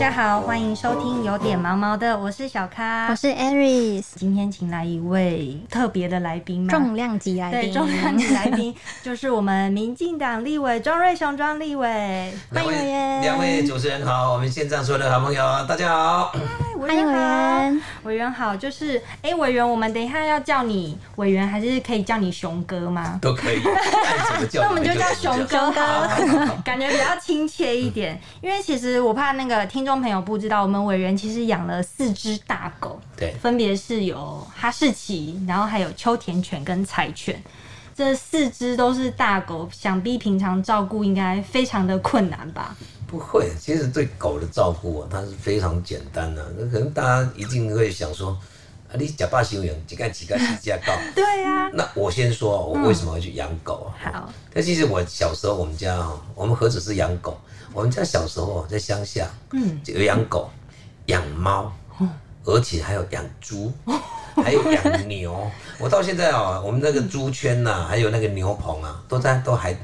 家好，欢迎收听有点毛毛的，我是小咖，我是 Aries。今天请来一位特别的来宾，重量级来宾，对，重量级来宾就是我们民进党立委庄瑞雄庄立委，欢迎委员。两位主持人好，我们线上所有的好朋友，大家好。委员好，委员好，就是委员，我们等一下要叫你委员，还是可以叫你熊哥吗？都可以，那我们就叫熊哥，感觉比较亲切一点。因为其实我怕那个听众朋友不知道，我们委员其实养了4只大狗，对，分别是有哈士奇，然后还有秋田犬跟柴犬。这4只都是大狗，想必平常照顾应该非常的困难吧？不会，其实对狗的照顾啊，它是非常简单的。可能大家一定会想说，啊，你吃饱休养，几个一家狗。对啊。那我先说，我为什么会去养狗啊？好。但其实我小时候，我们家我们何止是养狗，我们家小时候在乡下，有养狗、养猫，而且还有养猪。还有养牛，我到现在我们那个猪圈啊，还有那个牛棚啊，都还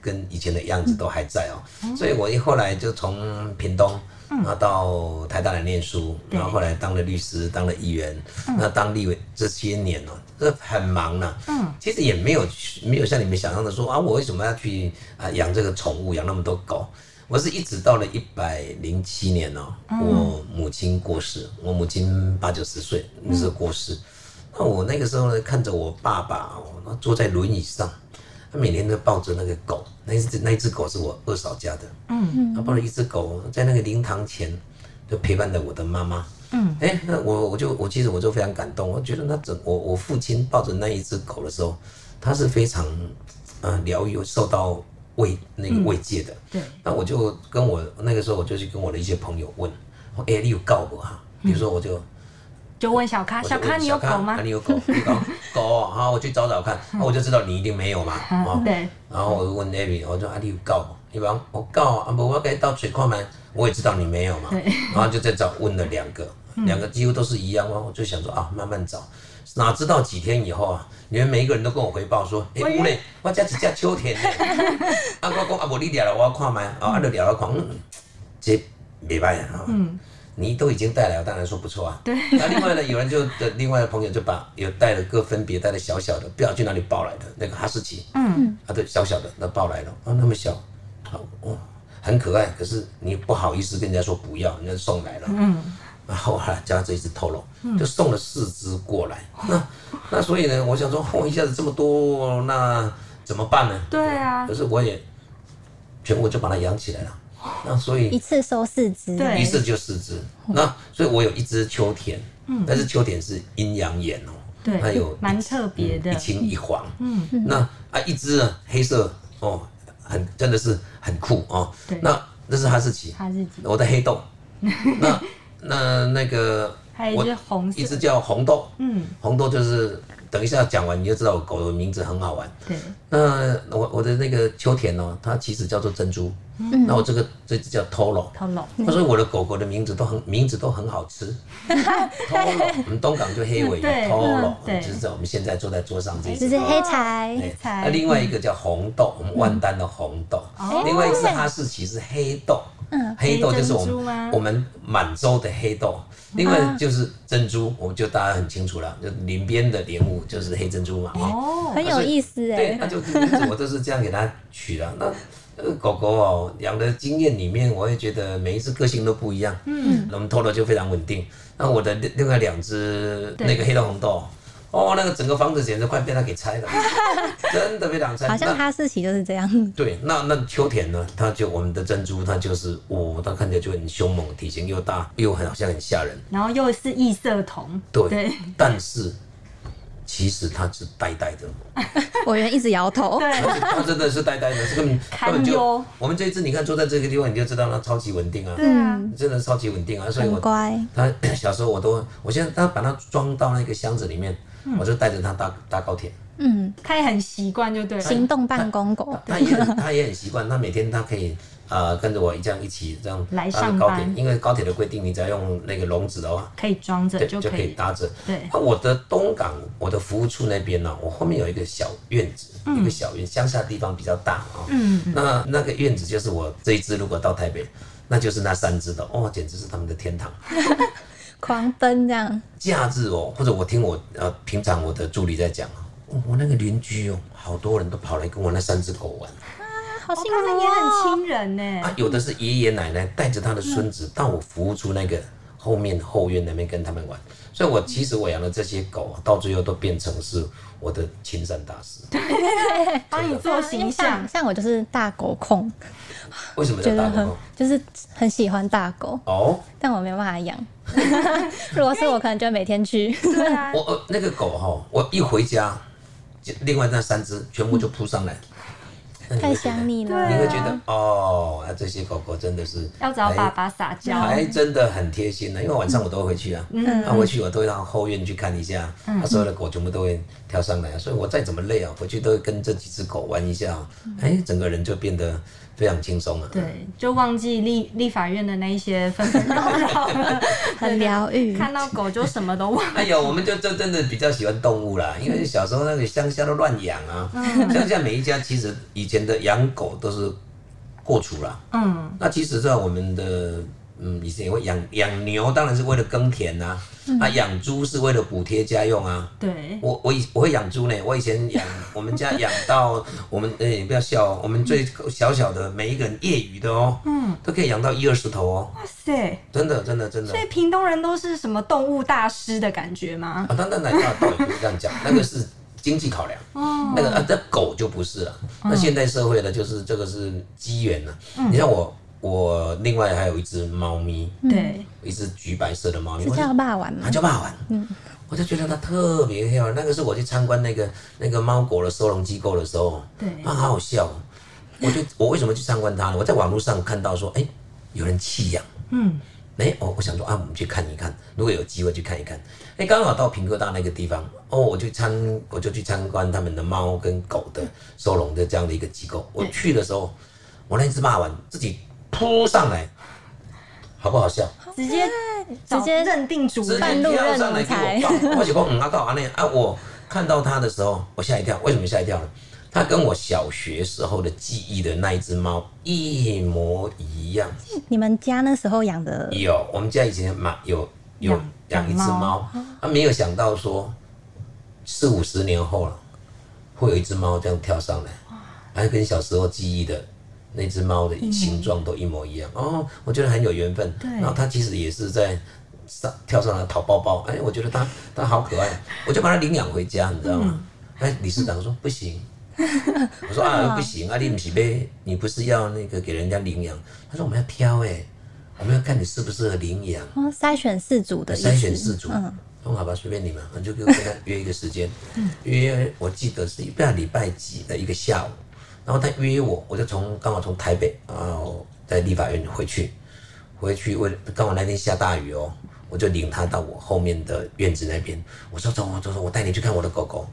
跟以前的样子都还在所以我后来就从屏东，然后到台大来念书，然后后来当了律师，当了议员，那当立委这些年这很忙呢。其实也没有像你们想象的说啊，我为什么要去养这个宠物，养那么多狗？我是一直到了107年我母亲过世，我母亲80-90岁那时候过世。那我那个时候呢，看着我爸爸坐在轮椅上，他每天都抱着那个狗，那一只狗是我二嫂家的，他抱着一只狗在那个灵堂前，就陪伴着我的妈妈。那我其实我就非常感动，我觉得我父亲抱着那一只狗的时候，他是非常疗愈，受到慰藉的。对，那我就跟我那个时候我就去跟我的一些朋友问，你有狗不啊？比如说我就问小咖，小咖你有狗吗？你有狗？狗好，我去找找看，我就知道你一定没有嘛。对。然后我就问 Aries， 我说你有狗吗？你讲我狗啊，不我该到水矿吗？我也知道你没有嘛。然后就再找问了两个几乎都是一样，我就想说慢慢找。哪知道几天以后你们每一个人都跟我回报说，有嘞，我家只只秋田嘞。我讲无你抓了我看卖，就抓了看，这袂歹啊。你都已经带来了，当然说不错啊。对。那另外呢，有人就另外的朋友就把有带了各分别带了小小的，不知道去哪里抱来的那个哈士奇。对，小小的那抱来了，那么小，很可爱。可是你不好意思跟人家说不要，人家送来了。然后加这一只 Toro 就送了4只过来，那所以呢，我想说，一下子这么多，那怎么办呢？对啊。可是我也全部就把它养起来了，那所以一次收4只，一次就4只。那所以我有一只秋田，但是秋田是阴阳眼对，它有蛮特别的，一青一黄。那一只黑色真的是很酷那是哈士奇，我的黑洞。那个还有一只红色，一只叫红豆。红豆就是等一下讲完你就知道我狗的名字很好玩。对。那我的那个秋田它其实叫做珍珠。那我这只叫 Toro。所以我的狗的名字都很好吃。Toro， 我们东港就黑尾 Toro， 就是我们现在坐在桌上这只。这是黑柴。那另外一个叫红豆，我们万丹的红豆。另外一只哈士奇是黑豆。黑豆就是我们满洲的黑豆，另外就是珍珠，我们就大家很清楚了，就林边的莲雾就是黑珍珠嘛。很有意思哎。对，那就我都是这样给它取了。那狗狗养的经验里面，我也觉得每一只个性都不一样。我们Toro就非常稳定。那我的另外2只那个黑豆红豆。那个整个房子简直快被他给拆了，真的被他拆。好像哈士奇就是这样。对，那秋田呢？它就我们的珍珠，它就是它看起来就很凶猛，体型又大，又好像很吓人，然后又是异色瞳。对，但是其实它是呆呆的。我原来一直摇头。对，它真的是呆呆的，这个根本就我们这一只，你看坐在这个地方，你就知道它超级稳定啊。对啊，真的超级稳定啊，所以很乖。它小时候我现在它把它装到那个箱子里面。我就带着它搭高铁。它也很习惯，就对了。行动办公狗。它也很习惯，它每天它可以跟着我这样一起这样来上班。因为高铁的规定，你只要用那个笼子的话，可以装着就可以搭着。对。我的东港，我的服务处那边呢，我后面有一个小院子，一个小院，乡下地方比较大那个院子就是我这一只如果到台北，那就是那三只的哦，简直是他们的天堂，狂奔这样。假日哦，或者我听我平常我的助理在讲哦，我那个邻居哦，好多人都跑来跟我那三只狗玩。好幸福哦，也很亲人呢。啊，有的是爷爷奶奶带着他的孙子到我服务处那个后面后院那边跟他们玩，所以我其实我养的这些狗到最后都变成是我的亲善大使，帮你做形象。像我就是大狗控，为什么叫大狗控？就是很喜欢大狗哦，但我没有办法养。如果是我，可能就会每天去。我那个狗哈，我一回家，另外那三只全部就扑上来。太想你了，你会觉得哦，这些狗狗真的是要找爸爸撒娇，还真的很贴心呢。因为晚上我都会回去啊，回去我都会到后院去看一下，所有的狗全部都会跳上来，所以我再怎么累啊，回去都会跟这几只狗玩一下，哎，整个人就变得非常轻松了。对，就忘记立法院的那一些纷纷扰扰了，很疗愈。看到狗就什么都忘了。哎呦，我们就真的比较喜欢动物啦，因为小时候那个乡下都乱养啊，乡下每一家其实以前的养狗都是过除啦，那其实在我们的以前也会养牛，当然是为了耕田啊，啊养猪是为了补贴家用啊。对，我会养猪呢，我以前养我们家养到我们你不要笑，我们最小小的每一个人业余的哦，都可以养到20-20头哦。哇塞，真的。所以屏东人都是什么动物大师的感觉吗？啊，当然倒也不是这样讲，那个是。经济考量，那个这狗就不是了。那现代社会呢，就是这个是机缘了。你像我另外还有一只猫咪，对，一只橘白色的猫咪，是叫霸王吗？它叫霸王。我就觉得它特别漂亮。那个是我去参观那个猫狗的收容机构的时候，对，它好好笑。我为什么去参观它呢？我在网络上看到说，哎，有人弃养，我想说啊，我们去看一看，如果有机会去看一看。刚好到屏科大那个地方哦，我就去参观他们的猫跟狗的收容的这样的一个机构。我去的时候，我那只霸王自己扑上来，好不好笑？直接认定主人，半路认奴才。我喜欢阿告阿内啊！我看到他的时候，我吓一跳。为什么吓一跳呢？它跟我小学时候的记忆的那一只猫一模一样。你们家那时候养的？有，我们家以前有养一只猫，没有想到说40-50年后了，会有一只猫这样跳上来，还跟小时候记忆的那只猫的形状都一模一样。哦，我觉得很有缘分。然后它其实也是在跳上来讨抱抱，哎，我觉得它好可爱，我就把它领养回家，你知道吗？哎，理事长说不行。我说啊，不行啊，你不是要那个给人家领养？他说我们要挑我们要看你适不适合领养。哦，筛选饲主的意思。筛选饲主，那好吧，随便你们，你就跟他约一个时间。约我记得是礼拜几的一个下午，然后他约我，我就刚好从台北，然后在立法院回去刚好那天下大雨哦，我就领他到我后面的院子那边。我说走，我带你去看我的狗狗。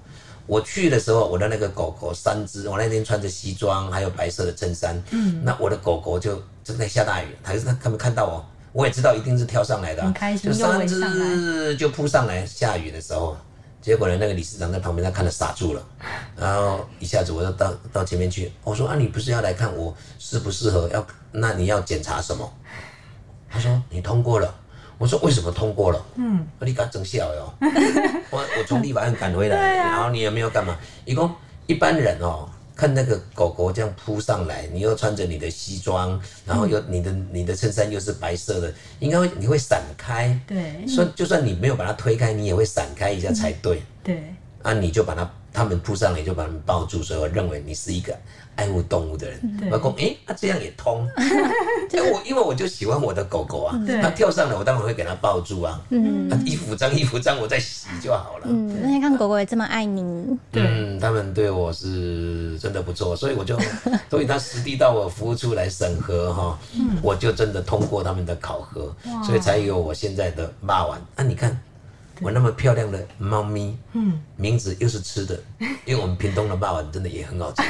我去的时候，我的那个狗狗3只，我那天穿着西装，还有白色的衬衫。那我的狗狗就正在下大雨，他们看到我也知道一定是跳上来的，很开心，就3只就扑上来。下雨的时候，结果呢，那个理事长在旁边，他看了傻住了，然后一下子我就到前面去，我说啊，你不是要来看我适不适合？那你要检查什么？他说你通过了。我说为什么通过了？你给他整笑哟！我从立法院赶回来，然后你有没有干嘛？你说一般人看那个狗狗这样扑上来，你又穿着你的西装，然后又你的衬衫又是白色的，应该你会闪开。对，所以就算你没有把它推开，你也会闪开一下才对。对，啊，你就把他们扑上来，就把他们抱住，所以我认为你是一个爱护动物的人。我说这样也通。因为我就喜欢我的狗狗啊，它跳上来，我当然会给它抱住啊。衣服脏，我再洗就好了。那你看狗狗也这么爱你，他们对我是真的不错，所以我就，所以它实地到我服务处来审核哈，我就真的通过他们的考核，所以才有我现在的霸王。啊，你看。我那么漂亮的猫咪，名字又是吃的，因为我们屏东的霸王真的也很好吃。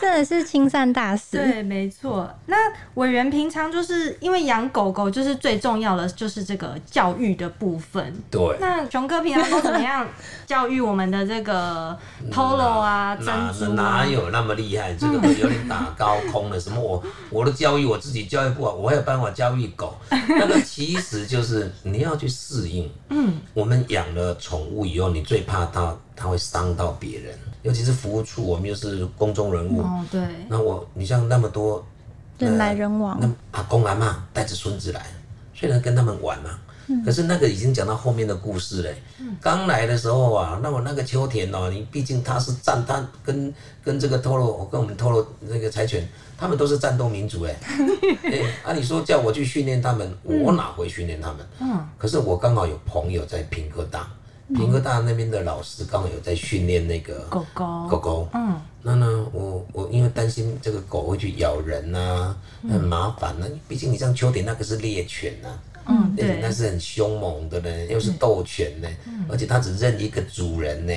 这真的是亲善大使。对，没错。那委员平常就是因为养狗狗，就是最重要的就是这个教育的部分。对。那熊哥平常都怎么样教育我们的这个 Toro 啊、珍珠啊？哪有那么厉害？这个我有点打高空了。什么我的教育我自己教育不好，我还有办法教育狗？那个其实就是你要去适应。嗯。我们养了宠物以后，你最怕它会伤到别人。尤其是服务处，我们又是公众人物，哦、对。那你像那么多人来人往，那阿公阿嬤带着孙子来，虽然跟他们玩嘛、啊嗯，可是那个已经讲到后面的故事了。刚、来的时候啊，那我那个秋田哦、啊，你毕竟他是战，他跟这个 Toro， 跟我们 Toro 那个柴犬，他们都是战斗民族哎。对啊，你说叫我去训练他们，我哪会训练他们？嗯。可是我刚好有朋友在屏科大。屏科大那边的老师刚好有在训练那个狗狗，嗯，那呢，我因为担心这个狗会去咬人啊，很麻烦啊，毕竟你像秋田那个是猎犬啊，嗯，对，那是很凶猛的呢，又是斗犬呢、而且它只认一个主人呢、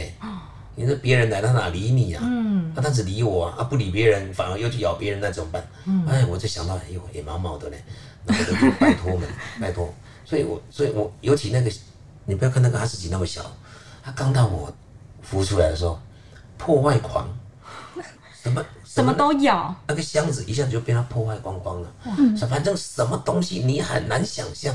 你说别人来它哪理你啊？嗯，它只理我啊，不理别人反而又去咬别人，那怎么办？嗯，哎，我就想到，哎呦，也毛毛的呢，那我就拜托们，拜托，所以我尤其那个。你不要看那个哈士奇那么小，他刚到我孵出来的时候，破坏狂，什么都咬，那个箱子一下就被他破坏光光了。反正什么东西你很难想象，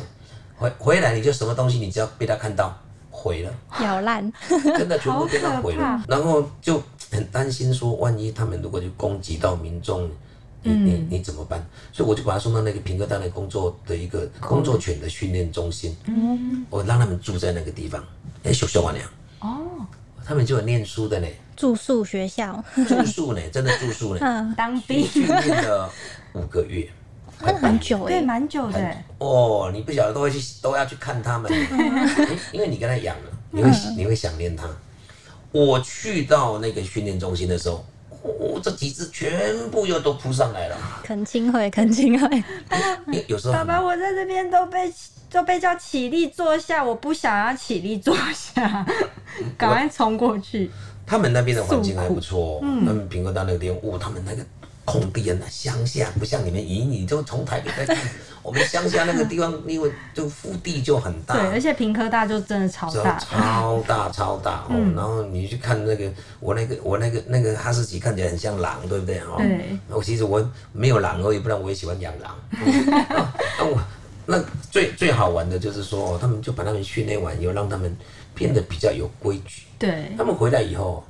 回来你就什么东西你只要被他看到毁了，咬烂，真的全部被他毁了。然后就很担心说，万一他们如果去攻击到民众。你怎么办？所以我就把他送到那个屏科大的工作犬的训练中心。嗯，我让他们住在那个地方。哎、欸，小小玩意哦，他们就有念书的呢，住宿学校，住宿呢，真的住宿呢。嗯，当兵训练了5个月，那很久哎，对，蛮久的。哦，你不晓得都要去看他们、因为你跟他养了，你会想念他。我去到那个训练中心的时候。这几只全部又都扑上来了，恳亲会。有时候爸爸，我在这边都被叫起立坐下，我不想要起立坐下，赶快冲过去。他们那边的环境还不错，他们屏科大那个地方，他们那个空地很乡下，不像你们以你就从台北在看，我们乡下那个地方，因为就腹地就很大，对，而且屏科大就真的超大，超大、然后你去看那个我那个哈士奇看起来很像狼，对不对？对。我其实我没有狼而已，不然我也喜欢养狼。那最好玩的就是说，他们就把他们训练完以后，让他们变得比较有规矩。对。他们回来以后，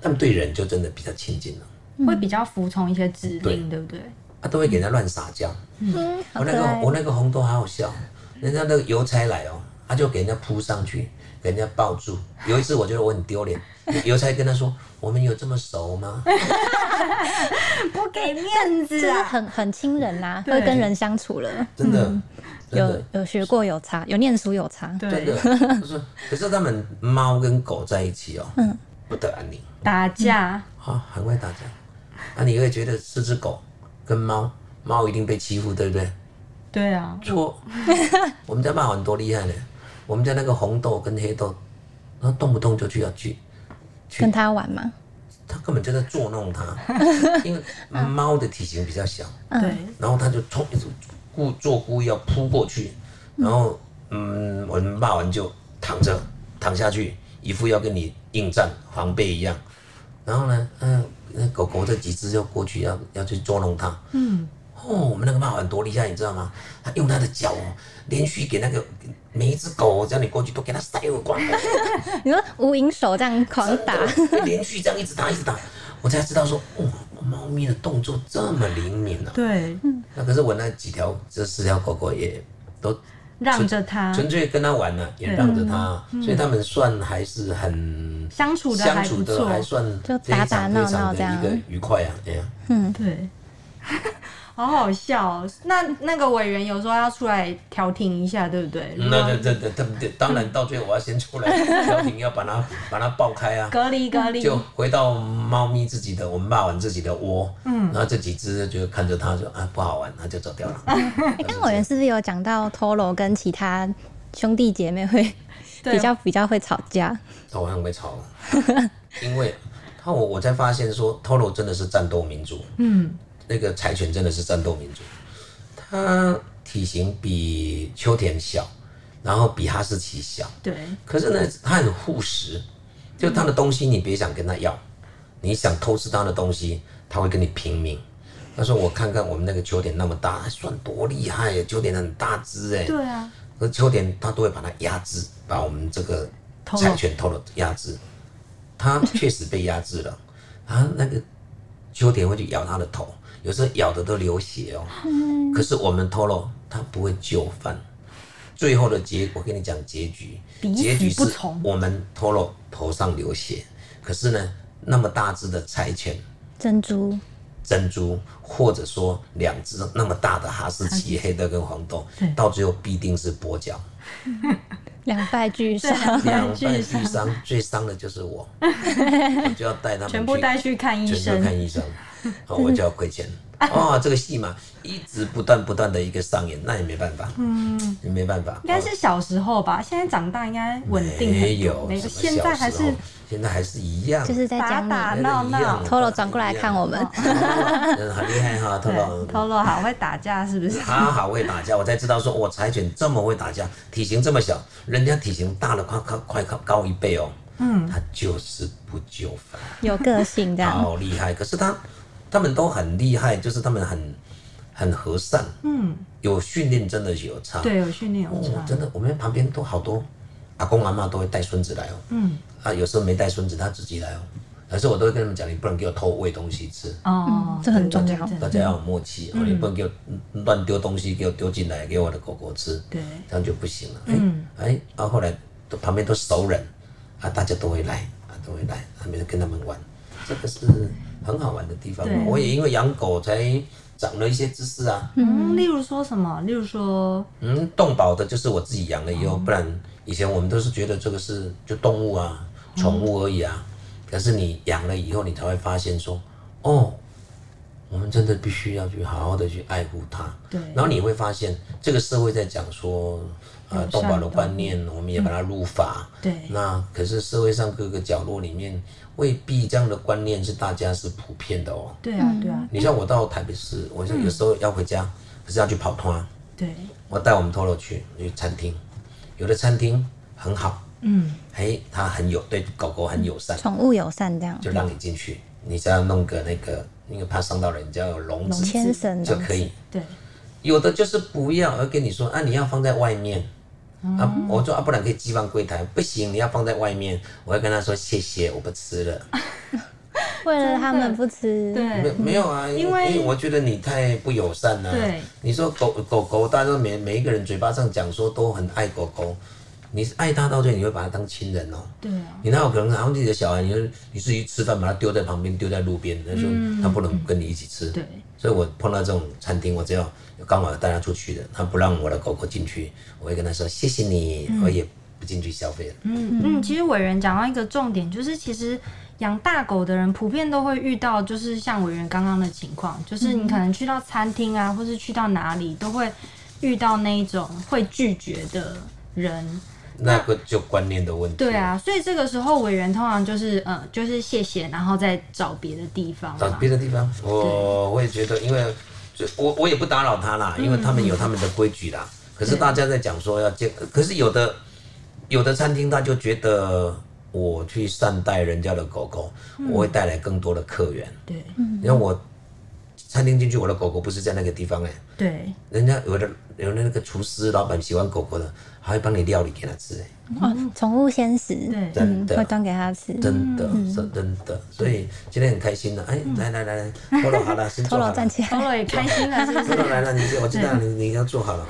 他们对人就真的比较亲近了。会比较服从一些指令，对不对？他都会给人家乱撒娇。我那个红豆好好笑，人家那个邮差来哦，他就给人家扑上去，给人家抱住。有一次我觉得我很丢脸，邮差跟他说：“我们有这么熟吗？”不给面子啊，很亲人啦、会跟人相处了。真的有学过有差，有念书有差。对，真的。可是他们猫跟狗在一起哦，不得安宁，打架啊，很会打架。那、你会觉得是只狗跟猫一定被欺负，对不对？对啊，错。我们家猫很多厉害的，我们家那个红豆跟黑豆，然后动不动就要去跟它玩嘛。它根本就在捉弄它，因为猫的体型比较小，对。然后它就冲，故意要扑过去，然后我们骂完就躺下去，一副要跟你应战防备一样。然后呢，那狗狗这几只就过去要去捉弄它。我们那个猫很多厉害，你知道吗？它用它的脚连续给那个每一只狗，只要你过去都给它塞耳光。你说无影手这样狂打，连续这样一直打，我才知道说，猫咪的动作这么灵敏啊。对，那可是我那4条狗狗也都让着它，纯粹跟它玩了，也让着它，所以他们算还是很。相处的还算就打闹这样，一个愉快啊，对啊，对，好好笑哦。那个委员有时候要出来调停一下，对不对？那当然到最后我要先出来调停，要把它爆开啊，隔离，就回到猫咪自己的，我们骂完自己的窝，然后这几只就看着它就不好玩，它就走掉了。刚委员是不是有讲到 Toro 跟其他兄弟姐妹会？比较会吵架，我很会吵，因为后我才发现说 Toro 真的是战斗民族，嗯，那个柴犬真的是战斗民族，它体型比秋田小，然后比哈士奇小，对，可是呢它很护食，就它的东西你别想跟它要，你想偷吃它的东西它会跟你拼命。那时候我看看我们那个秋田那么大，算多厉害耶！秋田很大只哎，对啊，可是秋田它都会把它压制，把我们这个柴犬偷了压制，它确实被压制了啊。那个秋田会去咬它的头，有时候咬的都流血哦。嗯、可是我们偷了，它不会就范。最后的我跟你讲结局，结局是我们偷了头上流血，可是呢，那么大只的柴犬，珍珠，或者说两只那么大的哈士奇，黑的跟黄豆，到最后必定是跛脚，两败俱伤。两败俱伤，最伤的就是我，我就要带他们全部带去看医生，好，我就要亏钱。哦，这个戏嘛，一直不断的一个上演，那也没办法，嗯，也没办法。应该是小时候吧，现在长大应该稳定很多，没有，现在还是一样，就是在打闹。Toro 转过来看我们，很厉害哈，Toro 好会打架，是不是？他好会打架，我才知道说，我柴犬这么会打架，体型这么小，人家体型大了，快高一倍哦。嗯，他就是不就范，有个性这样，好厉害。可是他们都很厉害，就是他们很和善，嗯，有训练真的有差，对，有训练有差，真的，我们旁边都好多阿公阿嬤都会带孙子来哦，嗯，啊，有时候没带孙子他自己来哦，可是我都会跟他们讲，你不能给我偷喂东西吃，哦，这很重要，大家要有默契哦，你不能给我乱丢东西，给我丢进来给我的狗狗吃，对，这样就不行了，哎，啊，后来旁边都熟人，啊，大家都会来，他们跟他们玩，这个是很好玩的地方，我也因为养狗才长了一些知识啊。嗯，例如说什么？例如说，嗯，动保的就是我自己养了以后，不然以前我们都是觉得这个是就动物啊、宠物而已啊。可是你养了以后，你才会发现说，哦，我们真的必须要去好好的去爱护它。对。然后你会发现，这个社会在讲说，动保的观念，我们也把它入法。对。那可是社会上各个角落里面，未必这样的观念是大家是普遍的哦。对啊，对啊。你像我到台北市，我有时候要回家，可是要去跑摊。对。我带我们Toro去餐厅，有的餐厅很好，嗯，哎，它很对狗狗很友善，宠物友善这样，就让你进去，你只要弄个那个怕伤到人，你只要有笼子、牵绳就可以。对。有的就是不要，而跟你说啊，你要放在外面。啊，我说啊，不然可以寄放柜台，不行，你要放在外面。我会跟他说谢谢，我不吃了。为了他们不吃，对，没有啊，因为我觉得你太不友善了。对，你说狗狗，大家都每一个人嘴巴上讲说都很爱狗狗，你爱它到最后你会把它当亲人哦。对啊，你哪有可能好像自己的小孩，你自己吃饭把它丢在旁边，丢在路边，那就它不能跟你一起吃。对，所以我碰到这种餐厅，我只要刚好带他出去的，他不让我的狗狗进去，我会跟他说谢谢你，我也不进去消费了。嗯嗯，其实委员讲到一个重点，就是其实养大狗的人普遍都会遇到，就是像委员刚刚的情况，就是你可能去到餐厅啊，或是去到哪里，都会遇到那一种会拒绝的人。那个就观念的问题。对啊，所以这个时候委员通常就是就是谢谢，然后再找别的地方。找别的地方，我也觉得，因为我也不打扰他啦，因为他们有他们的规矩啦。可是大家在讲说要见，可是有的餐厅他就觉得我去善待人家的狗狗，我会带来更多的客源。对，你看我餐厅进去，我的狗狗不是在那个地方哎。对，人家有的那个厨师老板喜欢狗狗的，还会帮你料理给他吃哎。哦，宠物鲜食，对，真的会端给他吃，真的。所以今天很开心的，哎，来，Toro好了，先坐好了，Toro也开心了，是不是？Toro来了，我知道你要做好了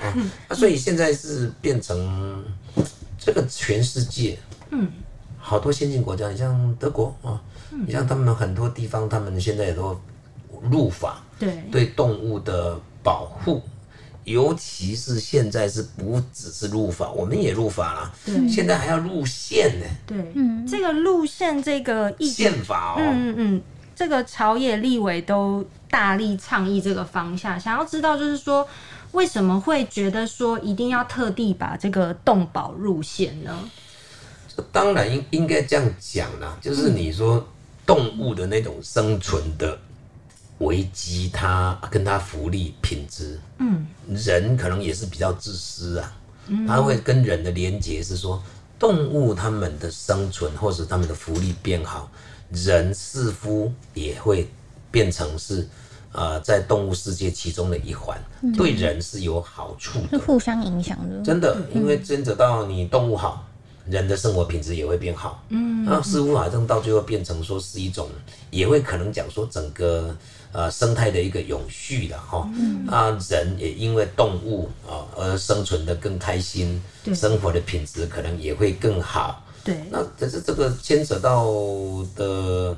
啊。所以现在是变成这个全世界，好多先进国家，你像德国啊，你像他们很多地方，他们现在也都入法，对动物的保护。尤其是现在是不只是入法，我们也入法了。对，现在还要入宪呢。对，这个入宪这个宪法哦，这个朝野立委都大力倡议这个方向，想要知道就是说为什么会觉得说一定要特地把这个动保入宪呢？当然应该这样讲啦，就是你说动物的那种生存的危机，它跟它福利品质，嗯，人可能也是比较自私啊，他会跟人的连结是说，动物他们的生存或者他们的福利变好，人似乎也会变成是。在动物世界其中的一环，对人是有好处的，是互相影响的。真的，因为牵扯到你动物好，人的生活品质也会变好。嗯，然后似乎好像到最后变成说是一种，也会可能讲说整个生态的一个永续了哈。人也因为动物而生存的更开心，生活的品质可能也会更好。对，那可是这个牵扯到的。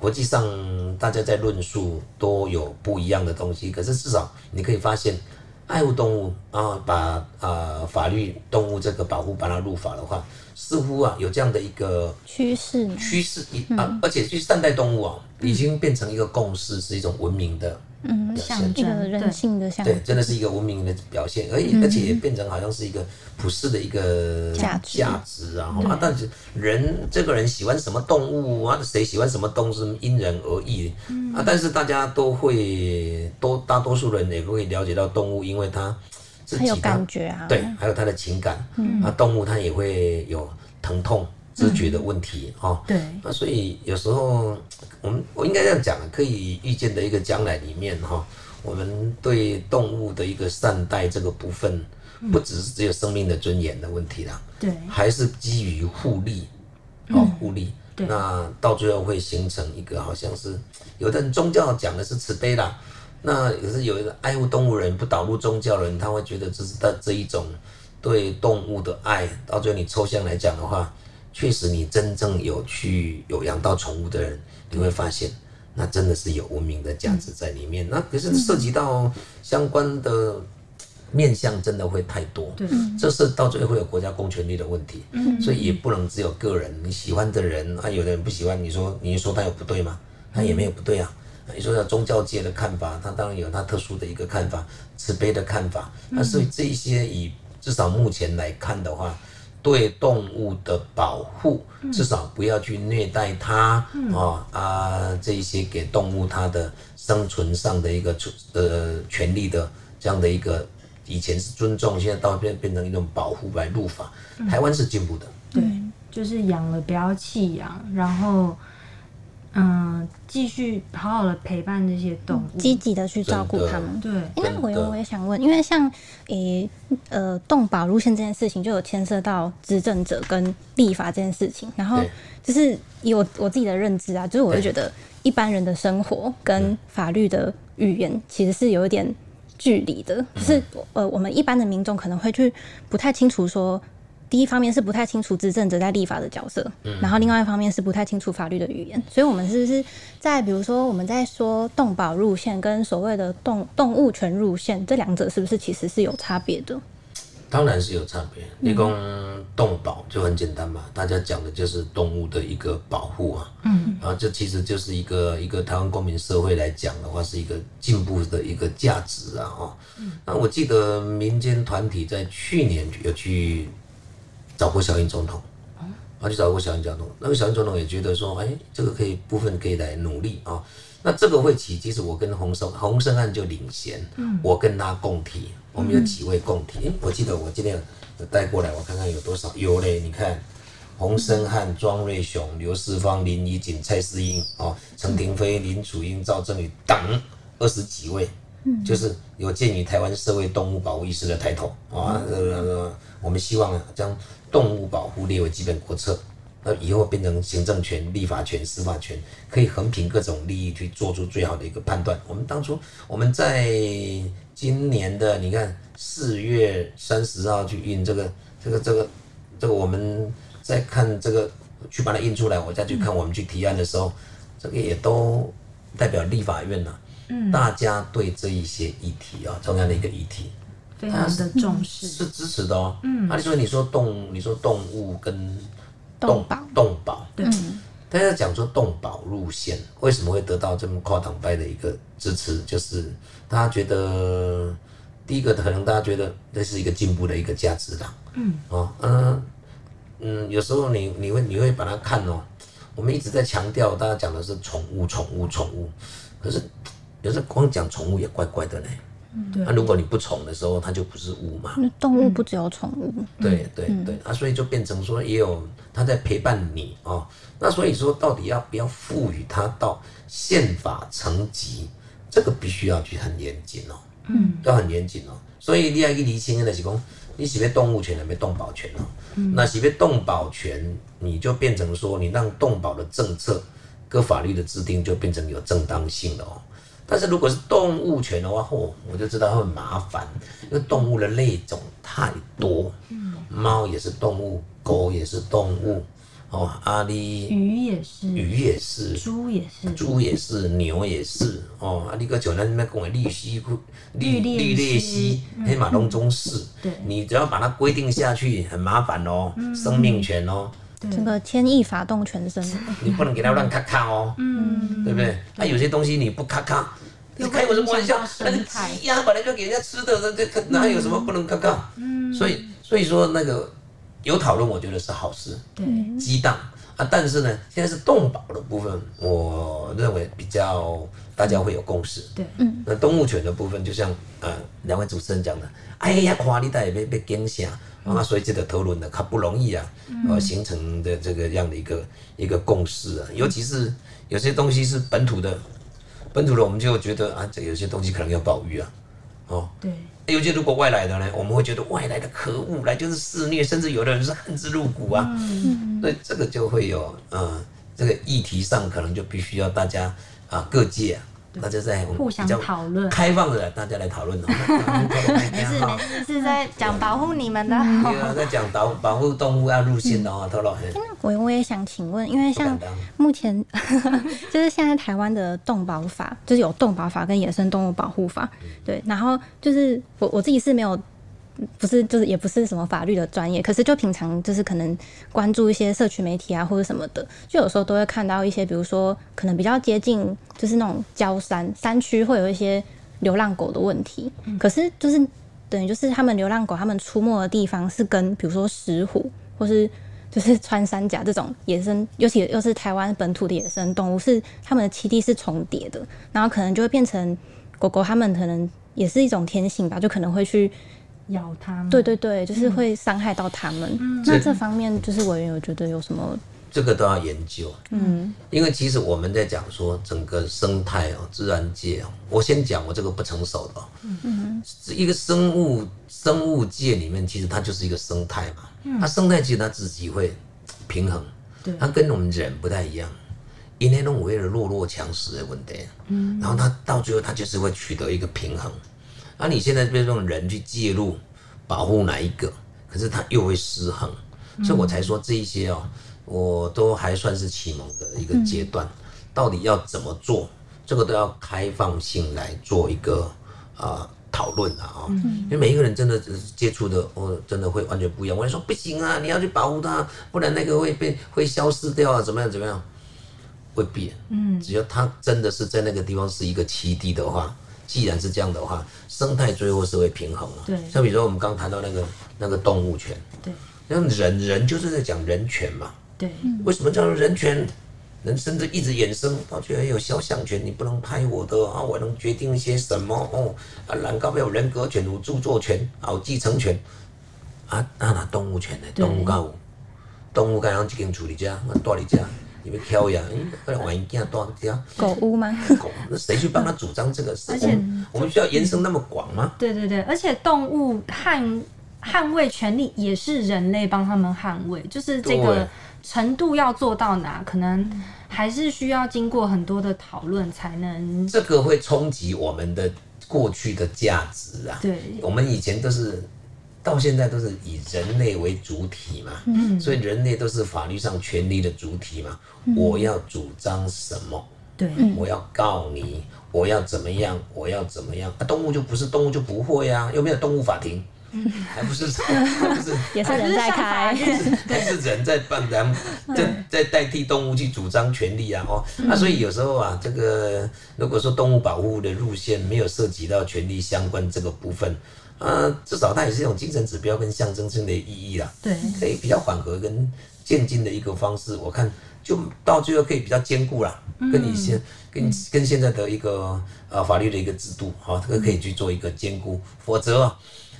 国际上大家在论述都有不一样的东西，可是至少你可以发现爱护动物啊，把法律动物这个保护把它入法的话，似乎啊有这样的一个趋势啊，而且去善待动物啊，已经变成一个共识，是一种文明的表现，一个人性的象征，对，真的是一个文明的表现，而且也变成好像是一个普世的一个价值啊。但是人这个人喜欢什么动物啊，谁喜欢什么动物因人而异啊。但是大多数人也会了解到动物，因为它自己有感觉啊，对，还有它的情感啊。动物它也会有疼痛、知觉的问题啊。对，那所以有时候。我应该这样讲，可以预见的一个将来里面哈，我们对动物的一个善待这个部分，不只有生命的尊严的问题啦，对，还是基于互利，那到最后会形成一个好像是，有的人宗教讲的是慈悲啦，那也是有一个爱护动物人不导入宗教的人，他会觉得这是这一种对动物的爱，到最后你抽象来讲的话。确实，你真正有养到宠物的人，你会发现，那真的是有文明的价值在里面。那可是涉及到相关的面向，真的会太多。对，这是到最后会有国家公权力的问题。所以也不能只有个人你喜欢的人啊，有的人不喜欢，你说他有不对吗？他也没有不对啊。你说宗教界的看法，他当然有他特殊的一个看法，慈悲的看法。但是这一些以至少目前来看的话。对动物的保护，至少不要去虐待它这一些给动物它的生存上的一个权利的这样的一个，以前是尊重，现在到变成一种保护来入法。台湾是进步的，对，就是养了不要弃养，然后继续好好的陪伴这些动物，积极的去照顾他们。对，那我也想问，因为像动保路线这件事情，就有牵涉到执政者跟立法这件事情。然后就是以我自己的认知啊，就是我会觉得一般人的生活跟法律的语言其实是有一点距离的，就是我们一般的民众可能会去不太清楚说。第一方面是不太清楚执政者在立法的角色，然后另外一方面是不太清楚法律的语言，所以我们是不是在比如说我们在说动保路线跟所谓的动物权路线这两者是不是其实是有差别的？当然是有差别。你说动保就很简单嘛，大家讲的就是动物的一个保护啊，然后这其实就是一个台湾公民社会来讲的话，是一个进步的一个价值啊。那我记得民间团体在去年有去。找过小英总统，去找过小英总统，那个小英总统也觉得说，这个部分可以来努力啊。那这个会期，其实我跟洪胜案就领衔，我跟他共提，我们有几位共提。我记得我今天有带过来，我看看有多少。有嘞，你看，洪胜汉、庄瑞雄、刘世芳、林怡瑾、蔡思英啊，陈廷飞、林楚英、赵正宇等20几位。就是有鉴于台湾社会动物保护意识的抬头啊，我们希望将动物保护列为基本国策，那以后变成行政权、立法权、司法权，可以衡平各种利益去做出最好的一个判断。我们在今年的你看4月30号去印这个，我们在看这个去把它印出来，我再去看我们去提案的时候，这个也都代表立法院了。大家对这一些议题啊，重要的一个议题，非常的重视，是支持的哦。你说动物跟动保，对，大家讲说动保路线为什么会得到这么跨党派的一个支持？就是大家觉得，第一个可能大家觉得这是一个进步的一个价值啦。有时候你会把它看哦。我们一直在强调，大家讲的是宠物、宠物、宠物，可是有时候光讲宠物也怪怪的嘞。那、如果你不宠的时候，它就不是物嘛。动物不只有宠物。对对对，所以就变成说，也有它在陪伴你哦。那所以说，到底要不要赋予它到宪法层级，这个必须要去很严谨哦。要很严谨哦。所以你要去厘清的是讲，你是要动物权还是动保权哦？那是要动保权，你就变成说，你让动保的政策跟法律的制定就变成有正当性了哦。但是如果是动物权的话，我就知道会麻烦，因为动物的类种太多，猫也是动物，狗也是动物，鱼也是，猪也是，牛也是，你个像咱那讲的绿鬣蜥，黑马龙中是，你只要把它规定下去，很麻烦哦，生命权哦。这个牵一发动全身，你不能给他乱咔咔哦，对不对？那有些东西你不咔咔，开我什么玩笑？那个鸡呀，本来就给人家吃的，这哪有什么不能咔咔？所以说那个有讨论，我觉得是好事，激荡啊。但是呢，现在是动保的部分，我认为比较大家会有共识。对，那动物权的部分，就像两位主持人讲的，哎呀，看你大爷被惊吓。所以这个讨论呢，它不容易啊，形成的这个样的一个共识啊，尤其是有些东西是本土的，我们就觉得这有些东西可能要保育啊，对。尤其如果外来的呢，我们会觉得外来的可恶，来就是肆虐，甚至有的人是恨之入骨啊，所以这个就会有这个议题上可能就必须要大家各界啊。大家在互相讨论，开放的大家来讨论。是在讲保护你们的，在讲保护动物要入宪的Toro。我也想请问，因为像目前就是现在台湾的动保法，就是有动保法跟野生动物保护法，对。然后就是我自己是没有。不是，就是也不是什么法律的专业，可是就平常就是可能关注一些社群媒体啊或者什么的，就有时候都会看到一些，比如说可能比较接近就是那种郊山区会有一些流浪狗的问题，可是就是等于就是他们流浪狗他们出没的地方是跟比如说石虎或是就是穿山甲这种野生，尤其又是台湾本土的野生动物，是他们的栖地是重叠的，然后可能就会变成狗狗他们可能也是一种天性吧，就可能会去。咬他们，对对对，就是会伤害到他们。那这方面就是委员有觉得有什么？这个都要研究。因为其实我们在讲说整个生态自然界我先讲我这个不成熟的。一个生物界里面，其实它就是一个生态嘛。它生态其实它自己会平衡，它跟我们人不太一样。因为那种为了弱强食的问题，然后它到最后它就是会取得一个平衡。那你现在被这种人去介入保护哪一个，可是他又会失衡，所以我才说这一些我都还算是启蒙的一个阶段，到底要怎么做，这个都要开放性来做一个讨论因为每一个人真的接触的真的会完全不一样。我就说不行啊，你要去保护它，不然那个会消失掉啊，怎么样，未必，只要它真的是在那个地方是一个栖地的话。既然是这样的话，生态最后是会平衡的。像比如说我们刚谈到那个动物权，对，像人就是在讲人权嘛。对，为什么叫人权？人甚至一直衍生到觉得有肖像权，你不能拍我的啊，我能决定一些什么然后有人格权、有著作权、继承权那动物权呢？动物该让去跟处理家，带你家。你被挑呀？快来玩一下，多挑狗屋吗？狗，那谁去帮他主张这个？而且我们需要延伸那么广吗？对对对，而且动物捍卫权利也是人类帮他们捍卫，就是这个程度要做到哪，可能还是需要经过很多的讨论才能。这个会冲击我们的过去的价值啊！对，我们以前都是。到现在都是以人类为主体嘛，所以人类都是法律上权利的主体嘛。我要主张什么？对，我要告你，我要怎么样？我要怎么样？动物就不会啊，又没有动物法庭，还不是也是人在开，还是人在办，咱在代替动物去主张权利啊！所以有时候这个如果说动物保护的路线没有涉及到权利相关这个部分。至少它也是一种精神指标跟象征性的意义啦，对，可以比较缓和跟渐进的一个方式。我看就到最后可以比较兼顾啦，跟现在的一个法律的一个制度，好，这个可以去做一个兼顾，否则啊，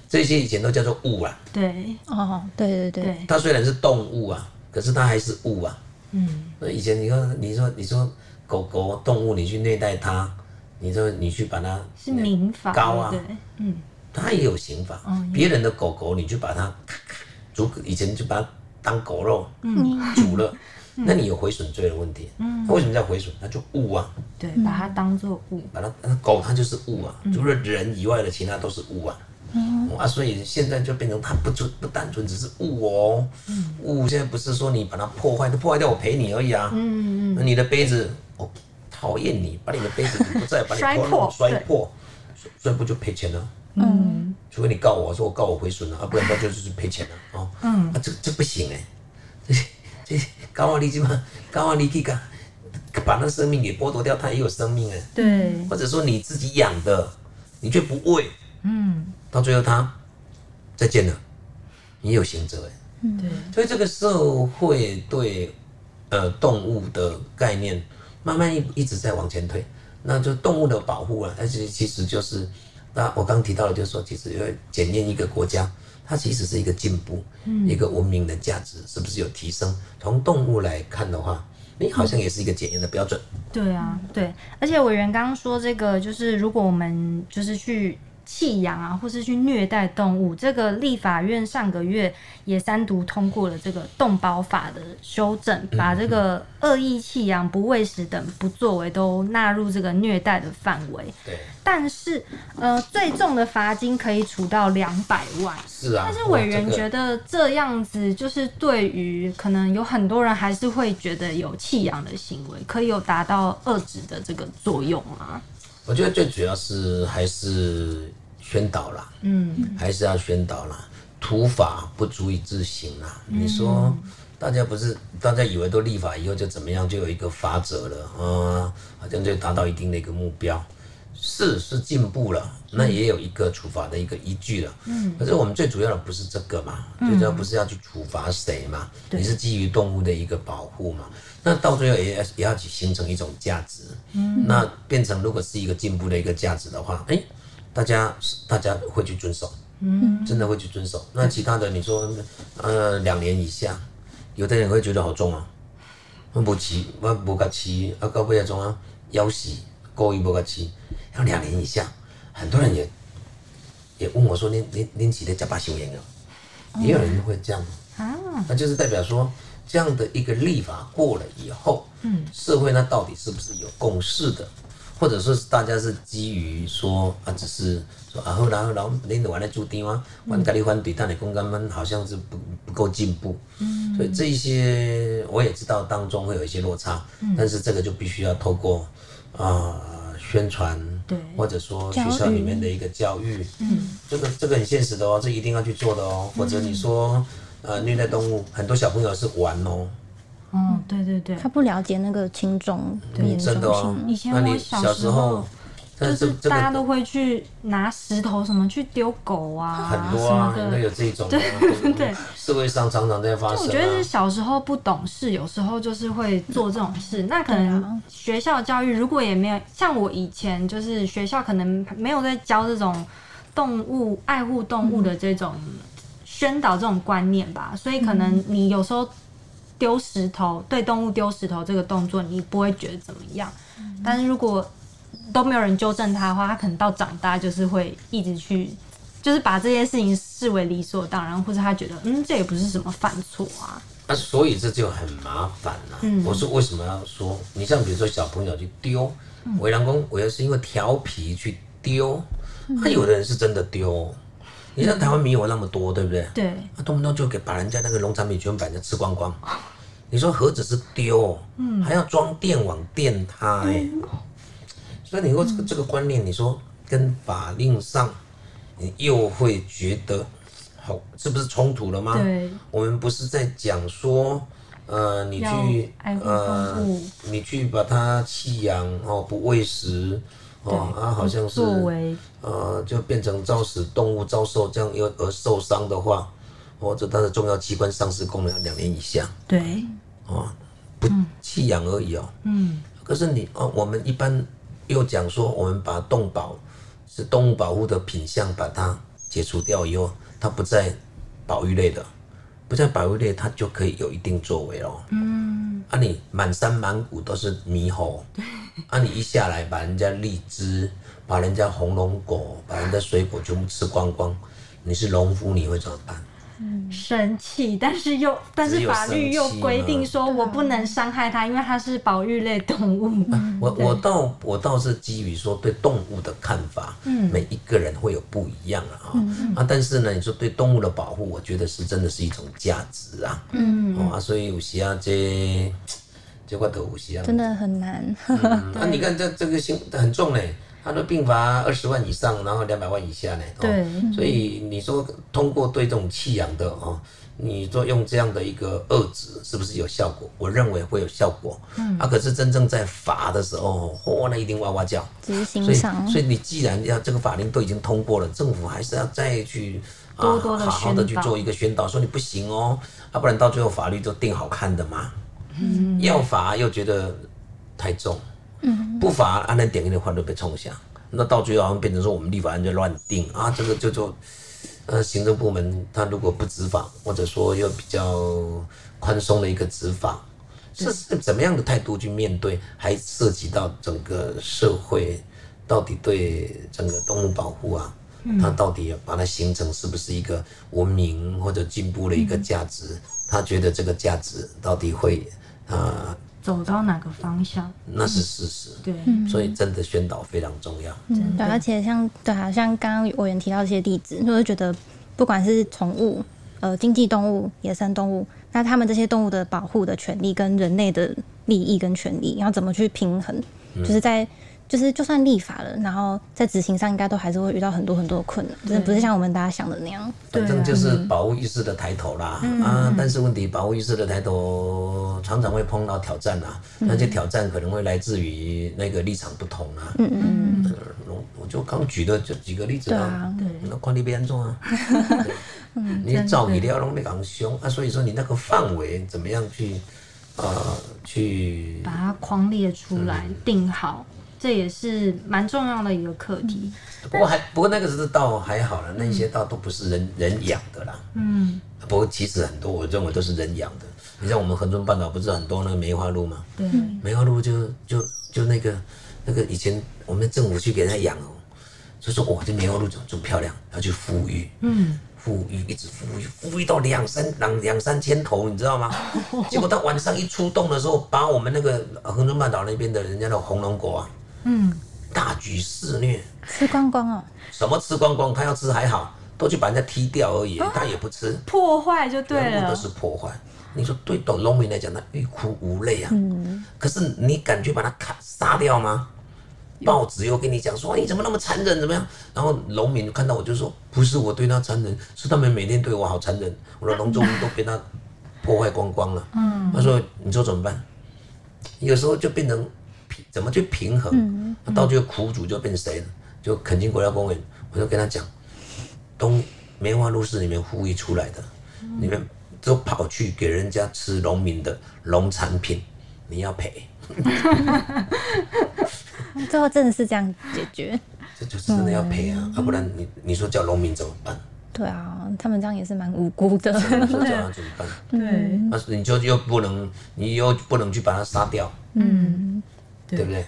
这些以前都叫做物啦。对，哦，对对对。它虽然是动物啊，可是它还是物啊。嗯。那以前你说狗狗动物，你去虐待它，你去把它是民法高啊，嗯，它也有刑法。别人的狗狗，你去把它煮，以前就把它当狗肉，煮了。那你有毁损罪的问题，那为什么叫毁损？它就物啊，对，把它当作物，把它狗它就是物啊，除了人以外的其他都是物啊，啊，所以现在就变成它不单纯只是物哦，物现在不是说你把它破坏掉我赔你而已啊，那你的杯子，我讨厌你，把你的杯子不在，把你摔破，摔不就赔钱了？除非你告我说我告我毁损了，啊，不然那就是赔钱了啊，这不行哎。高压力基本，高压力去把那生命给剥夺掉，它也有生命哎。对。或者说你自己养的，你却不喂，到最后它再见了，你有刑责哎。对。所以这个社会对动物的概念，慢慢一直在往前推，那就动物的保护啊，其实就是那我刚提到的，就是说其实要检验一个国家。它其实是一个进步，一个文明的价值是不是有提升？从动物来看的话，你好像也是一个检验的标准。对啊，对，而且委员刚刚说这个，就是如果我们就是去弃养啊，或是去虐待动物，这个立法院上个月也三读通过了这个动保法的修正，把这个恶意弃养、不喂食等不作为都纳入这个虐待的范围。对。但是，最重的罚金可以处到200万。是啊。但是委员觉得这样子，就是对于可能有很多人还是会觉得有弃养的行为，可以有达到遏制的这个作用啊。我觉得最主要是还是宣导啦，还是要宣导啦，土法不足以自行啦。你说大家以为都立法以后就怎么样，就有一个法则了啊，好像就达到一定的一个目标。是进步了，那也有一个处罚的一个依据了。可是我们最主要的不是这个嘛，最主要不是要去处罚谁嘛，你是基于动物的一个保护嘛。那到最后也要去形成一种价值，那变成如果是一个进步的一个价值的话，大家会去遵守，真的会去遵守。那其他的你说，2年以下，有的人会觉得好重啊，我不敢骑，啊，到尾啊种啊，夭死，故意不敢骑。要2年以下，很多人也问我说：“您起的假巴修言了？”也有人会这样啊，那就是代表说，这样的一个立法过了以后，社会那到底是不是有共识的，或者说是大家是基于说啊，只是说啊，后来领导完了注定啊，玩咖喱玩对，但你公干们好像是不够进步，所以这一些我也知道当中会有一些落差，但是这个就必须要透过宣传，或者说学校里面的一个教育，这个很现实的哦，这一定要去做的哦，或者你说，虐待动物，很多小朋友是玩哦，对对对，他不了解那个轻重，真的哦，以前我小时候。就是大家都会去拿石头什么去丢狗啊，很多啊，都有这种。对，社会上常常在发生。我觉得是小时候不懂事，有时候就是会做这种事。那可能学校教育如果也没有，像我以前就是学校可能没有在教这种动物爱护动物的这种宣导这种观念吧，所以可能你有时候丢石头对动物丢石头这个动作，你不会觉得怎么样，但是如果都没有人纠正他的话，他可能到长大就是会一直去，就是把这些事情视为理所当然，或者他觉得这也不是什么犯错啊。那所以这就很麻烦了。我说为什么要说？你像比如说小朋友去丢，围栏公，我也是因为调皮去丢，有的人是真的丢。你像台湾迷有那么多，对不对？对。动不动就给把人家那个农产品全部把人家吃光光。你说何止是丢，还要装电网电它哎。所以你说这个观念，你说跟法令上，你又会觉得好，是不是冲突了吗？对，我们不是在讲说，你去你去把它弃养哦，不喂食哦，好像是就变成遭使动物遭受这样而受伤的话，或者它的重要器官丧失功能2年以下。对，不弃养而已哦。嗯。可是你哦，我们一般又讲说，我们把动保是动物保护的品项把它解除掉以后，它不在保育类的，不在保育类，它就可以有一定作为哦。嗯。啊，你满山满谷都是猕猴，啊，你一下来把人家荔枝、把人家红龙果、把人家水果全部吃光光，你是农夫，你会怎么办？ 生气，但是法律又规定说，我不能伤害它，因为它是保育类动物。我倒是基于说对动物的看法，每一个人会有不一样啊。但是呢，你说对动物的保护，我觉得是真的是一种价值啊。所以有时啊，这块头有时啊，真的很难。那你看这个刑很重嘞。 他的并罚20万以上，然后200万以下呢。对、哦，所以你说通过对这种弃养的哦，你说用这样的一个遏制，是不是有效果？我认为会有效果。嗯。啊，可是真正在罚的时候，嚯、哦，那一定哇哇叫。执行上。所以你既然要这个法令都已经通过了，政府还是要再去啊好好的去做一个宣导，说你不行哦，要不然到最后法律都定好看的嘛。嗯。要罚又觉得太重。 不罚，按那点点的话都被冲下，那到最后好像变成说我们立法院就乱定啊，这个就做，行政部门他如果不执法，或者说又比较宽松的一个执法，是怎么样的态度去面对，还涉及到整个社会到底对整个动物保护啊，它到底把它形成是不是一个文明或者进步的一个价值？他觉得这个价值到底会走到哪个方向？那是事实。对，所以真的宣导非常重要。对，而且像刚刚委员提到这些例子，就是觉得不管是宠物、经济动物、野生动物，那他们这些动物的保护的权利跟人类的利益跟权利，然后怎么去平衡，就是就算立法了，然后在执行上应该都还是会遇到很多很多的困难，真的不是像我们大家想的那样。反正就是保护意识的抬头啦，但是问题保护意识的抬头常常会碰到挑战啦，那些挑战可能会来自于那个立场不同啊。我就刚举的这几个例子啊，那看你要安怎啊？你造你了拢要讲凶啊，所以说你那个范围怎么样去把它框列出来，定好。 这也是蛮重要的一个课题。不过那个是倒还好了，那些倒都不是人养的啦。嗯。不过其实很多我认为都是人养的。你像我们恒春半岛不是很多那个梅花鹿吗？对。梅花鹿就那个以前我们政府去给它养哦，就说哇这梅花鹿怎么这么漂亮，要去富裕。嗯。富裕一直富裕到两三千头，你知道吗？结果到晚上一出动的时候，把我们那个恒春半岛那边的人家的红龙果啊。 大举肆虐，吃光光哦！什么吃光光？他要吃还好，都去把人家踢掉而已，他也不吃，破坏就对了。全部都是破坏。你说对懂农民来讲，他欲哭无泪啊。可是你敢去把他杀掉吗？报纸又跟你讲说你怎么那么残忍，怎么样？然后农民看到我就说，不是我对他残忍，是他们每天对我好残忍，我的农作物都被他破坏光光了。他说你说怎么办？有时候就变成。 怎么去平衡？到最后苦主就变谁了？就垦丁国家公园，我就跟他讲，梅花鹿是你们呼吁出来的，你们都跑去给人家吃农民的农产品，你要赔。最后真的是这样解决？这就是真的要赔啊！要不然你说叫农民怎么办？ 对啊，他们这样也是蛮无辜的。这样怎么办？对，那你就又不能去把它杀掉。对不对？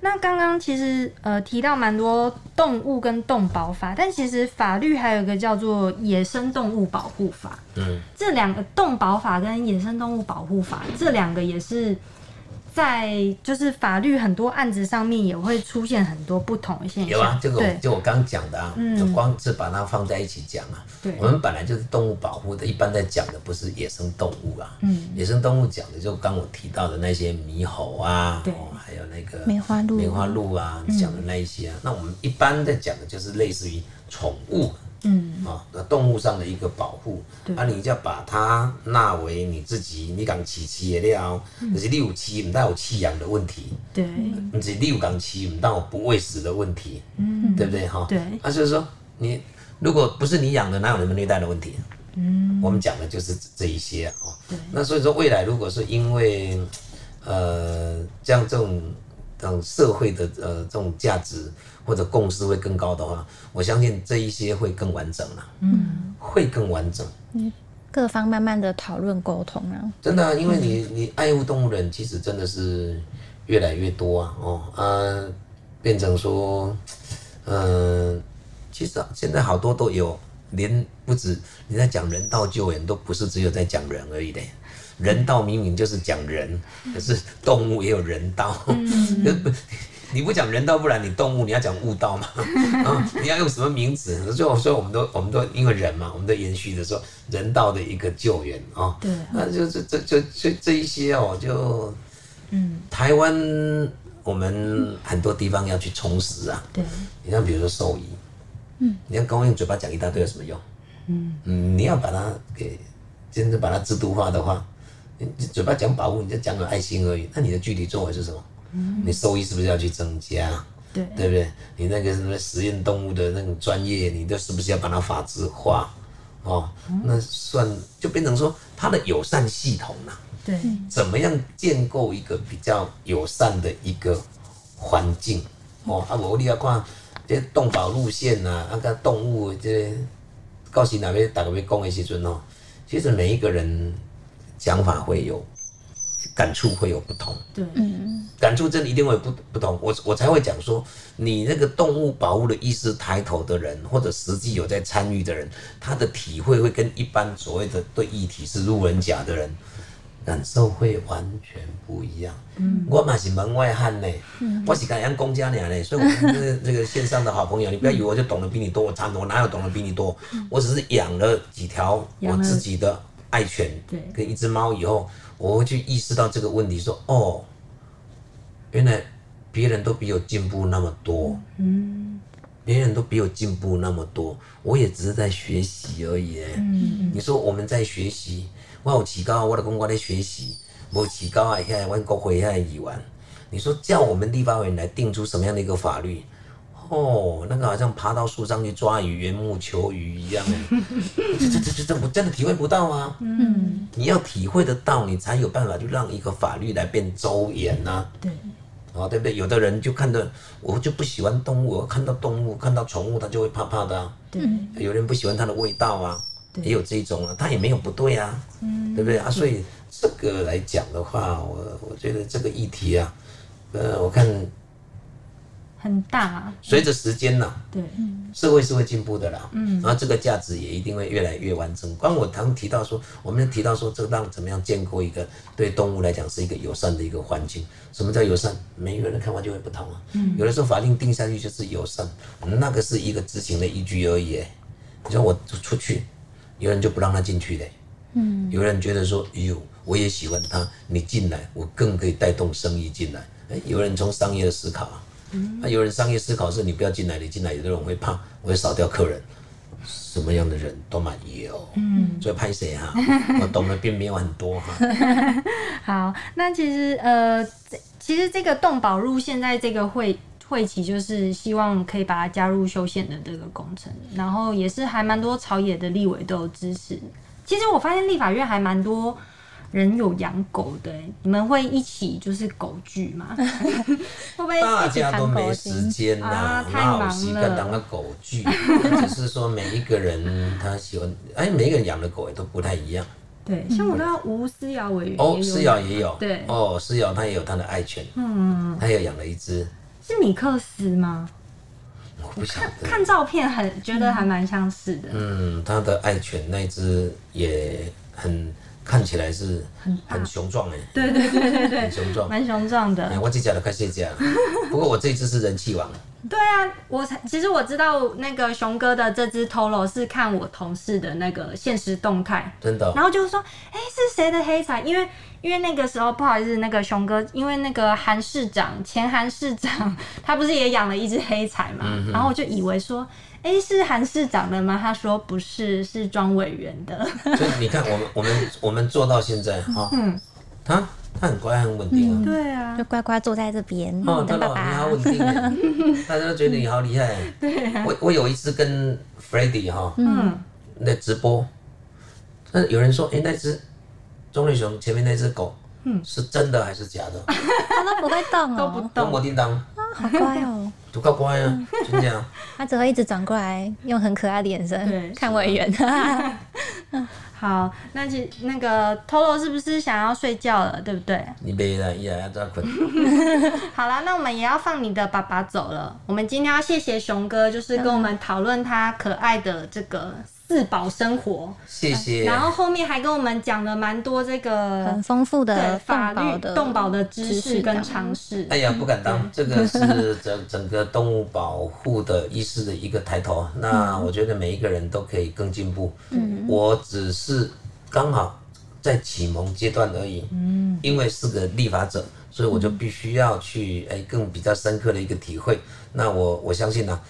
那刚刚其实提到蛮多动物跟动保法，但其实法律还有一个叫做《野生动物保护法》。这两个动保法跟《野生动物保护法》这两个也是在就是法律很多案子上面也会出现很多不同的现象。有啊，就我刚讲的啊，光是把它放在一起讲啊。我们本来就是动物保护的，一般在讲的不是野生动物啊。野生动物讲的就刚我提到的那些猕猴啊，还有那个梅花鹿啊，讲的那一些啊。那我们一般在讲的就是类似于宠物，动物上的一个保护。啊，你就要把它纳为你自己，你讲饲饲的了，就是你有饲，唔但有弃养的问题。对，不是你有讲饲，唔但有不喂食的问题。对不对哈？对。啊，所以说你。 如果不是你养的，哪有什么虐待的问题？嗯，我们讲的就是这一些哦。那所以说未来如果是因为像这种社会的这种价值或者共识会更高的话，我相信这一些会更完整了。嗯，会更完整。嗯，各方慢慢的讨论沟通啊。真的、啊，因为你爱护动物人，其实真的是越来越多啊哦啊，变成说其实现在好多都有。连不止你在讲人道救援，都不是只有在讲人而已的。人道明明就是讲人，可是动物也有人道。你不讲人道，不然你动物你要讲悟道嘛？你要用什么名词？所以我们都因为人嘛，我们都延续的说人道的一个救援啊。对，那就是这一些哦，就台湾我们很多地方要去充实啊。对，你像比如说兽医。你要光用嘴巴讲一大堆有什么用？你要把它给真正把它制度化的话，你嘴巴讲保护，你就讲有爱心而已，那你的具体作为是什么？你收益是不是要去增加？对不对？你那个什么实验动物的那种专业，你都是不是要把它法制化？哦，那算就变成说它的友善系统了、啊。对，怎么样建构一个比较友善的一个环境？哦，啊，我你要看。这动保路线呐、啊，那个动物这到时哪边打个被攻的时阵哦，其实每一个人想法会有感触会有不同，对，感触真的一定会有不同，我才会讲说，你那个动物保护的意识抬头的人，或者实际有在参与的人，他的体会会跟一般所谓的对议题是路人甲的人。感受会完全不一样。我也是门外汉呢，我是跟人公家娘呢，所以我们这个线上的好朋友，你不要以为我就懂得比你多，我哪有懂得比你多？我只是养了几条我自己的爱犬，跟一只猫以后，我会去意识到这个问题说，说哦，原来别人都比我进步那么多，别人都比我进步那么多，我也只是在学习而已。你说我们在学习。我有起高，我就讲我在学习；无起高啊，现在我国会现在议员，你说叫我们立法委员来定出什么样的一个法律？哦，那个好像爬到树上去抓鱼、缘木求鱼一样，这我真的体会不到啊。你要体会得到，你才有办法就让一个法律来变周延啊。对。哦，对不对？有的人就看到我就不喜欢动物，我看到动物、看到宠物，他就会怕怕的、啊。对。有人不喜欢它的味道啊。也有这一种啊，他也没有不对啊，对不对啊？所以这个来讲的话，我觉得这个议题啊，我看很大。随着时间呐、啊，对，社会是会进步的啦，然后这个价值也一定会越来越完整。刚我常提到说，我们提到说，这让怎么样建构一个对动物来讲是一个友善的一个环境？什么叫友善？每个人的看法就会不同啊。有的时候法令定下去就是友善，那个是一个执行的依据而已。你说我出去。有人就不让他进去嘞，有人觉得说，哟，我也喜欢他，你进来，我更可以带动生意进来。有人从商业的思考啊，有人商业思考是你不要进来，你进来有的人会怕，我会少掉客人，什么样的人都蛮有，所以拍谁哈，我懂得并没有很多哈。好，那其实这个动保路现在这个会期就是希望可以把它加入修宪的这个工程，然后也是还蛮多朝野的立委都有支持。其实我发现立法院还蛮多人有养狗的，你们会一起就是狗聚吗？会不会大家都没时间啊，太忙了，当个狗聚，只是说每一个人他喜欢，每一个人养的狗也都不太一样。对，像我那吴思瑶委员哦，思瑶也有，对哦，思瑶他也有他的爱犬，他也养了一只。是米克斯吗？我不晓得，看照片觉得还蛮相似的。他的爱犬那只也看起来是很雄壮哎。对，很雄壮，蛮雄壮的。我这家的快谢家，不过我这一只是人气王。对啊，其实我知道那个熊哥的这只 Toro 是看我同事的那个限时动态，真的、哦。然后就说，是谁的黑彩？因为那个时候不好意思，那个熊哥，因为那个前韩市长，他不是也养了一只黑彩嘛？然后我就以为说，是韩市长的吗？他说不是，是庄委员的。所以你看，我们做到现在哈。他很乖，很稳定啊。对啊，就乖乖坐在这边。哦，对了，你好稳定啊，大家都觉得你好厉害。对啊。我有一次跟 Freddy 哈，在直播，但是有人说，哎，那只棕榈熊前面那只狗，是真的还是假的？它都不会动哦，都不动，我叮当啊，好乖哦，都够乖啊，就这样。它只会一直转过来，用很可爱的眼神看委员。好，那其那个 Toro 是不是想要睡觉了，对不对？你别了，依然要再困。好啦，那我们也要放你的爸爸走了。我们今天要谢谢熊哥，就是跟我们讨论他可爱的这个四宝生活。谢谢。然后后面还跟我们讲了蛮多这个很丰富的法律动保的知识跟常识。哎呀，不敢当，这个是整个动物保护的意识的一个抬头。那我觉得每一个人都可以更进步。我只是。刚好在启蒙阶段而已，因为是个立法者，所以我就必须要去更比较深刻的一个体会。那我相信呢、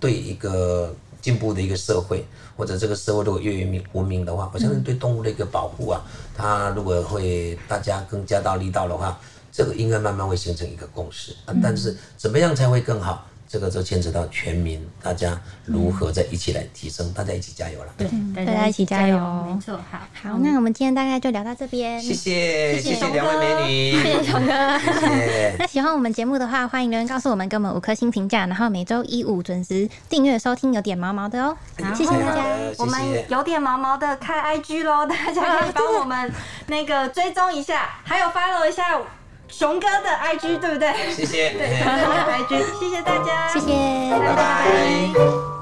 对一个进步的一个社会，或者这个社会如果越文明的话，我相信对动物的一个保护啊，它如果会大家更加大力道的话，这个应该慢慢会形成一个共识、但是怎么样才会更好？这个就牵扯到全民，大家如何在一起来提升，大家一起加油了。对，大家一起加油，没错。好，那我们今天大概就聊到这边。谢谢两位美女，谢谢熊哥，谢谢。那喜欢我们节目的话，欢迎留言告诉我们，给我们5颗星评价，然后每周1、5准时订阅收听。有点毛毛的哦，谢谢大家。我们有点毛毛的开 IG 咯，大家可以帮我们那个追踪一下，还有 follow 一下。熊哥的 IG 对不对？谢谢，对，熊哥的 IG， 谢谢大家，谢谢，拜拜。